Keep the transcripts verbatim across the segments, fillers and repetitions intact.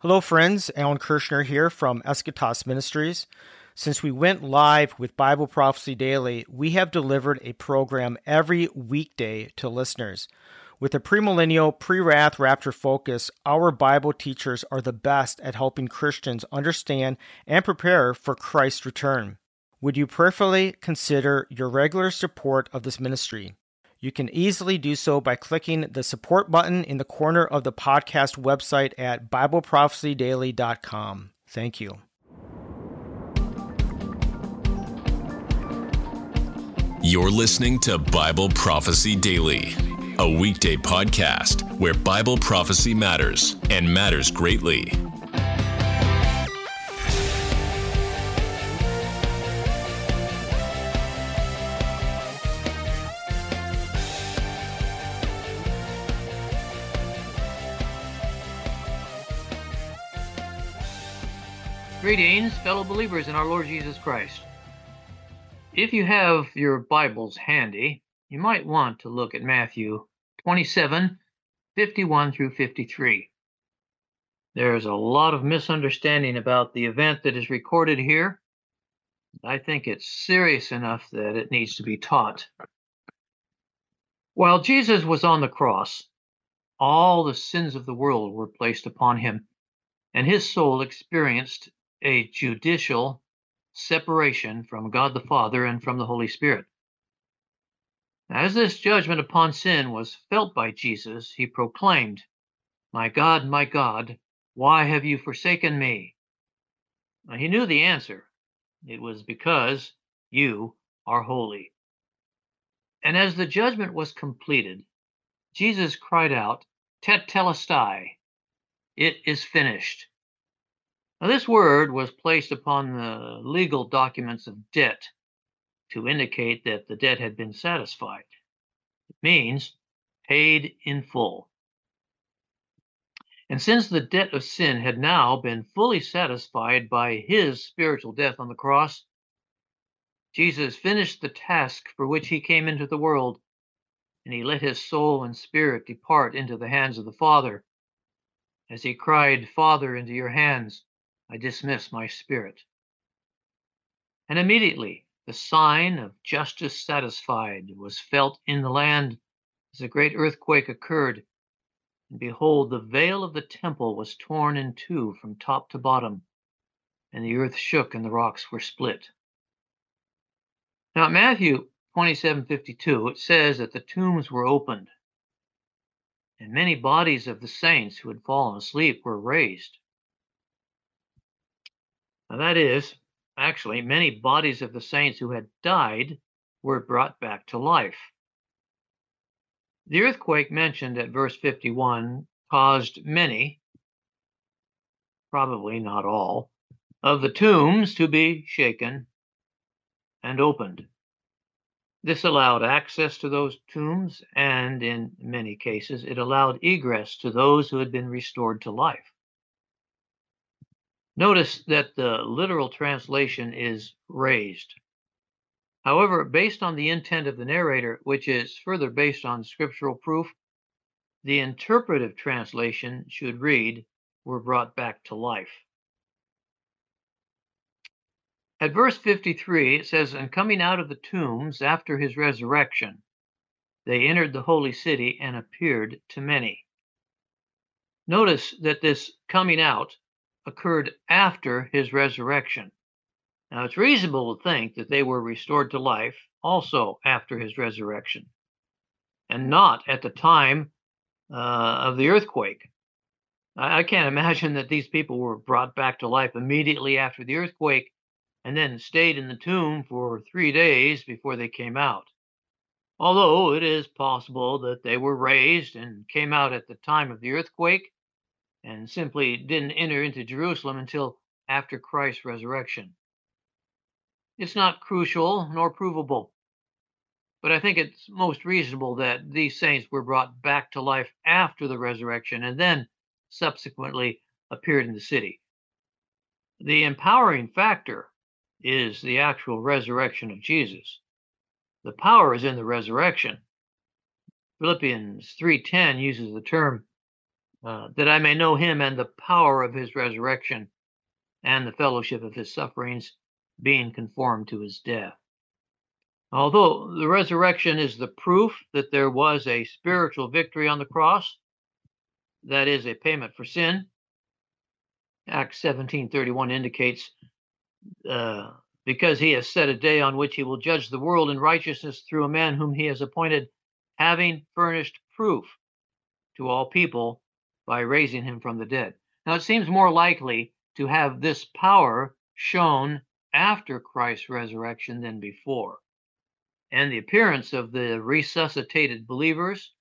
Hello friends, Alan Kirshner here from Eschatos Ministries. Since we went live with Bible Prophecy Daily, we have delivered a program every weekday to listeners. With a premillennial, pre-wrath, rapture focus, our Bible teachers are the best at helping Christians understand and prepare for Christ's return. Would you prayerfully consider your regular support of this ministry? You can easily do so by clicking the support button in the corner of the podcast website at Bible Prophecy Daily dot com. Thank you. You're listening to Bible Prophecy Daily, a weekday podcast where Bible prophecy matters and matters greatly. Greetings, fellow believers in our Lord Jesus Christ. If you have your Bibles handy, you might want to look at Matthew twenty-seven, fifty-one through fifty-three. There's a lot of misunderstanding about the event that is recorded here. I think it's serious enough that it needs to be taught. While Jesus was on the cross, all the sins of the world were placed upon him, and his soul experienced a judicial separation from God the Father and from the Holy Spirit. As this judgment upon sin was felt by Jesus, he proclaimed, "My God, my God, why have you forsaken me?" Now, he knew the answer. It was because you are holy. And as the judgment was completed, Jesus cried out, "Tetelestai, it is finished." Now, this word was placed upon the legal documents of debt to indicate that the debt had been satisfied. It means paid in full. And since the debt of sin had now been fully satisfied by his spiritual death on the cross, Jesus finished the task for which he came into the world, and he let his soul and spirit depart into the hands of the Father. As he cried, "Father, into your hands I dismiss my spirit." And immediately the sign of justice satisfied was felt in the land as a great earthquake occurred. And behold, the veil of the temple was torn in two from top to bottom, and the earth shook and the rocks were split. Now, in Matthew twenty-seven fifty-two, it says that the tombs were opened, and many bodies of the saints who had fallen asleep were raised. Now, that is, actually, many bodies of the saints who had died were brought back to life. The earthquake mentioned at verse fifty-one caused many, probably not all, of the tombs to be shaken and opened. This allowed access to those tombs, and in many cases, it allowed egress to those who had been restored to life. Notice that the literal translation is raised. However, based on the intent of the narrator, which is further based on scriptural proof, the interpretive translation should read, "were brought back to life." At verse fifty-three, it says, "And coming out of the tombs after his resurrection, they entered the holy city and appeared to many." Notice that this coming out occurred after his resurrection. Now, it's reasonable to think that they were restored to life also after his resurrection, and not at the time uh, of the earthquake. I, I can't imagine that these people were brought back to life immediately after the earthquake and then stayed in the tomb for three days before they came out. Although it is possible that they were raised and came out at the time of the earthquake, and simply didn't enter into Jerusalem until after Christ's resurrection. It's not crucial nor provable, but I think it's most reasonable that these saints were brought back to life after the resurrection and then subsequently appeared in the city. The empowering factor is the actual resurrection of Jesus. The power is in the resurrection. Philippians three ten uses the term uh, that I may know him and the power of his resurrection and the fellowship of his sufferings, being conformed to his death. Although the resurrection is the proof that there was a spiritual victory on the cross, that is, a payment for sin, Acts seventeen thirty-one indicates, uh, because he has set a day on which he will judge the world in righteousness through a man whom he has appointed, having furnished proof to all people by raising him from the dead. Now, it seems more likely to have this power shown after Christ's resurrection than before. And the appearance of the resuscitated believers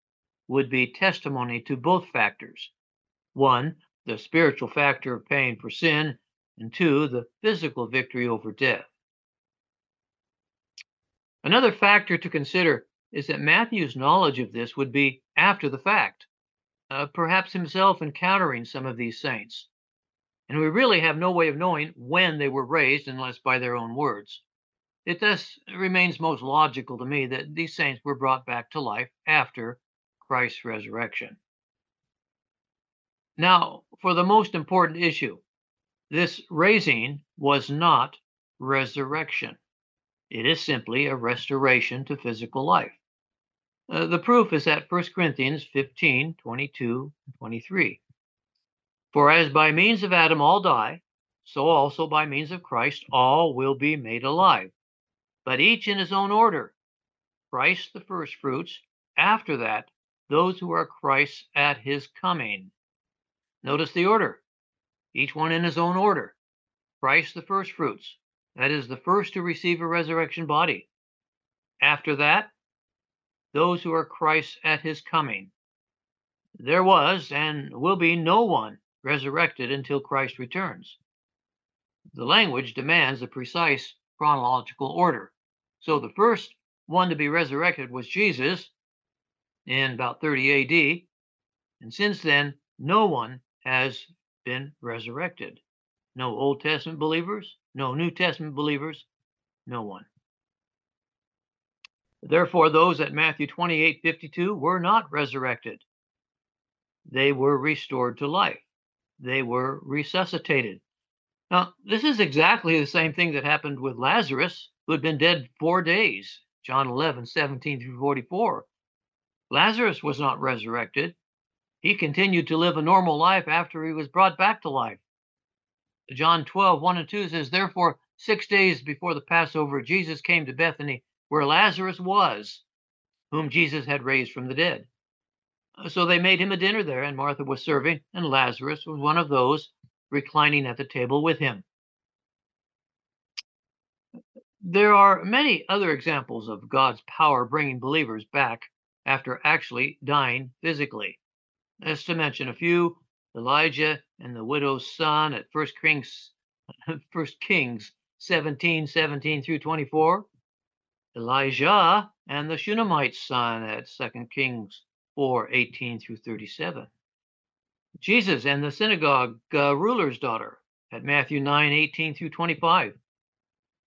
would be testimony to both factors. One, the spiritual factor of paying for sin, and two, the physical victory over death. Another factor to consider is that Matthew's knowledge of this would be after the fact, uh, perhaps himself encountering some of these saints. And we really have no way of knowing when they were raised unless by their own words. It thus remains most logical to me that these saints were brought back to life after Christ's resurrection. Now, for the most important issue, this raising was not resurrection. It is simply a restoration to physical life. Uh, the proof is at First Corinthians fifteen, twenty-two, and twenty-three. For as by means of Adam all die, so also by means of Christ all will be made alive, but each in his own order. Christ the first fruits, after that, those who are Christ's at his coming. Notice the order. Each one in his own order. Christ the first fruits, that is, the first to receive a resurrection body. After that, those who are Christ's at his coming. There was and will be no one resurrected until Christ returns. The language demands a precise chronological order. So the first one to be resurrected was Jesus in about thirty A D, and since then, no one has been resurrected. No Old Testament believers, no New Testament believers, no one. Therefore, those at Matthew twenty-eight fifty-two were not resurrected. They were restored to life. They were resuscitated. Now, this is exactly the same thing that happened with Lazarus, who had been dead four days, John eleven seventeen through forty-four. Lazarus was not resurrected. He continued to live a normal life after he was brought back to life. John twelve one and two says, therefore, six days before the Passover, Jesus came to Bethany, where Lazarus was, whom Jesus had raised from the dead. So they made him a dinner there, and Martha was serving, and Lazarus was one of those reclining at the table with him. There are many other examples of God's power bringing believers back after actually dying physically. As to mention a few, Elijah and the widow's son at First Kings seventeen seventeen through twenty-four, Elijah and the Shunammite's son at Second Kings four eighteen through thirty-seven. Jesus and the synagogue uh, ruler's daughter at Matthew nine eighteen through twenty-five.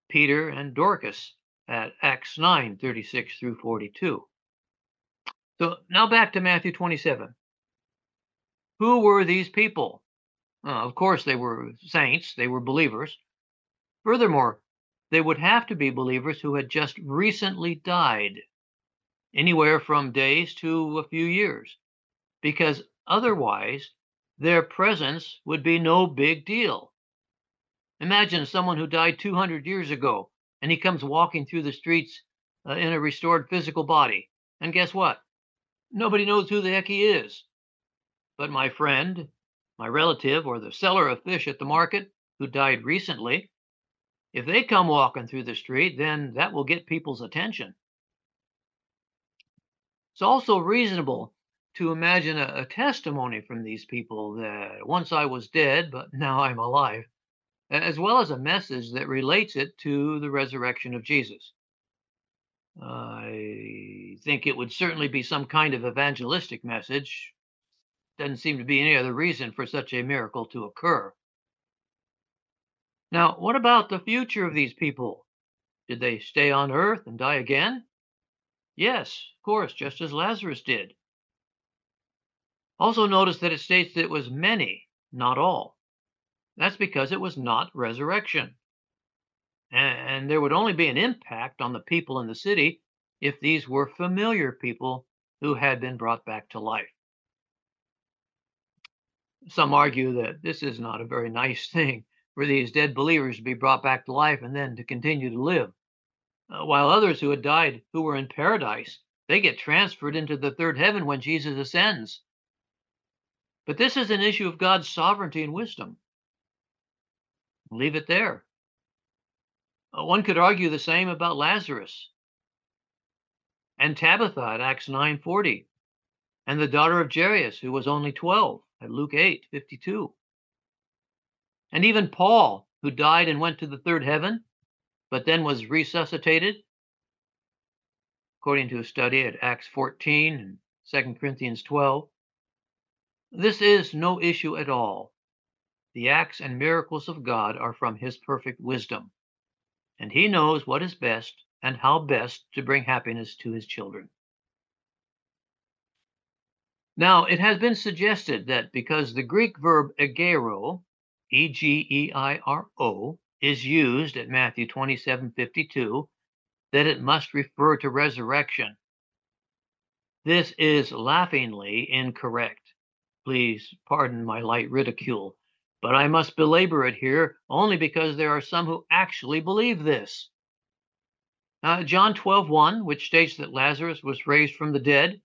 Peter and Dorcas at Acts nine thirty-six through forty-two. So now back to Matthew twenty-seven. Who were these people? Uh, of course, they were saints. They were believers. Furthermore, they would have to be believers who had just recently died, anywhere from days to a few years, because otherwise, their presence would be no big deal. Imagine someone who died two hundred years ago, and he comes walking through the streets uh, in a restored physical body. And guess what? Nobody knows who the heck he is. But my friend, my relative, or the seller of fish at the market who died recently, if they come walking through the street, then that will get people's attention. It's also reasonable to imagine a, a testimony from these people that once I was dead, but now I'm alive, as well as a message that relates it to the resurrection of Jesus. I think it would certainly be some kind of evangelistic message. Doesn't seem to be any other reason for such a miracle to occur. Now, what about the future of these people? Did they stay on earth and die again? Yes, of course, just as Lazarus did. Also notice that it states that it was many, not all. That's because it was not resurrection. And there would only be an impact on the people in the city if these were familiar people who had been brought back to life. Some argue that this is not a very nice thing for these dead believers to be brought back to life and then to continue to live. Uh, while others who had died, who were in paradise, they get transferred into the third heaven when Jesus ascends. But this is an issue of God's sovereignty and wisdom. Leave it there. Uh, one could argue the same about Lazarus and Tabitha at Acts nine forty, and the daughter of Jairus, who was only twelve, at Luke eight fifty-two. And even Paul, who died and went to the third heaven, but then was resuscitated, according to a study at Acts fourteen and Second Corinthians twelve. This is no issue at all. The acts and miracles of God are from his perfect wisdom, and he knows what is best and how best to bring happiness to his children. Now, it has been suggested that because the Greek verb egeiro, E G E I R O, is used at Matthew twenty-seven fifty-two, that it must refer to resurrection. This is laughingly incorrect. Please pardon my light ridicule, but I must belabor it here only because there are some who actually believe this. Uh, John twelve one, which states that Lazarus was raised from the dead,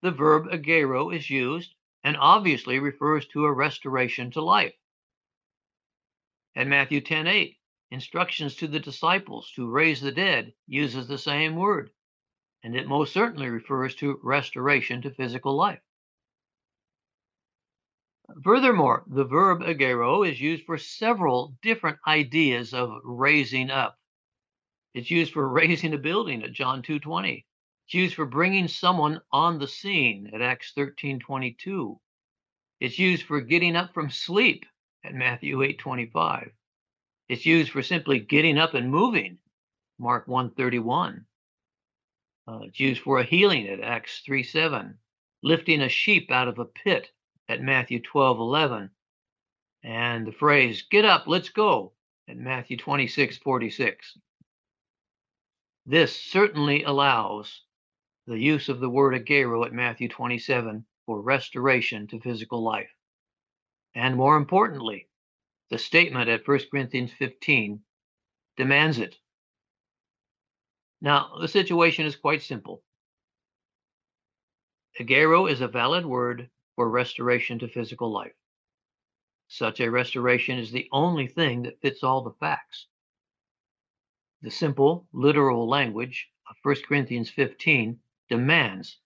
the verb egeiro is used and obviously refers to a restoration to life. And Matthew ten eight, instructions to the disciples to raise the dead, uses the same word, and it most certainly refers to restoration to physical life. Furthermore, the verb egeiro is used for several different ideas of raising up. It's used for raising a building at John two twenty. It's used for bringing someone on the scene at Acts thirteen twenty-two. It's used for getting up from sleep at Matthew eight twenty-five. It's used for simply getting up and moving, Mark one thirty-one. Uh, it's used for a healing at Acts three seven, lifting a sheep out of a pit at Matthew twelve eleven, and the phrase, get up, let's go, at Matthew twenty-six forty-six. This certainly allows the use of the word egeiro at Matthew twenty-seven for restoration to physical life. And more importantly, the statement at First Corinthians fifteen demands it. Now, the situation is quite simple. Egeiro is a valid word for restoration to physical life. Such a restoration is the only thing that fits all the facts. The simple, literal language of First Corinthians fifteen demands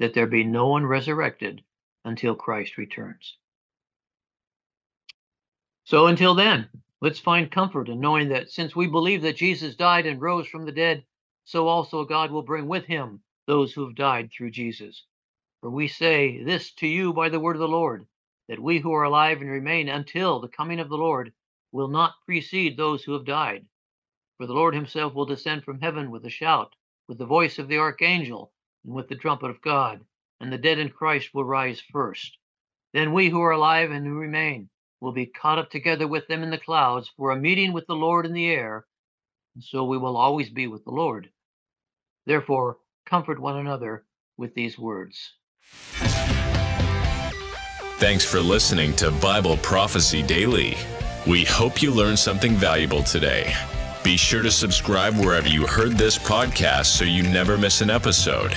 that there be no one resurrected until Christ returns. So until then, let's find comfort in knowing that since we believe that Jesus died and rose from the dead, so also God will bring with him those who have died through Jesus. For we say this to you by the word of the Lord, that we who are alive and remain until the coming of the Lord will not precede those who have died. For the Lord himself will descend from heaven with a shout, with the voice of the archangel, and with the trumpet of God, and the dead in Christ will rise first. Then we who are alive and who remain will be caught up together with them in the clouds for a meeting with the Lord in the air, and so we will always be with the Lord. Therefore, comfort one another with these words. Thanks for listening to Bible Prophecy Daily. We hope you learned something valuable today. Be sure to subscribe wherever you heard this podcast so you never miss an episode.